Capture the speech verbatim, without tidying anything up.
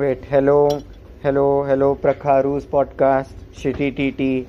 Wait, hello, hello, hello, Prakharus podcast, Shitty T T.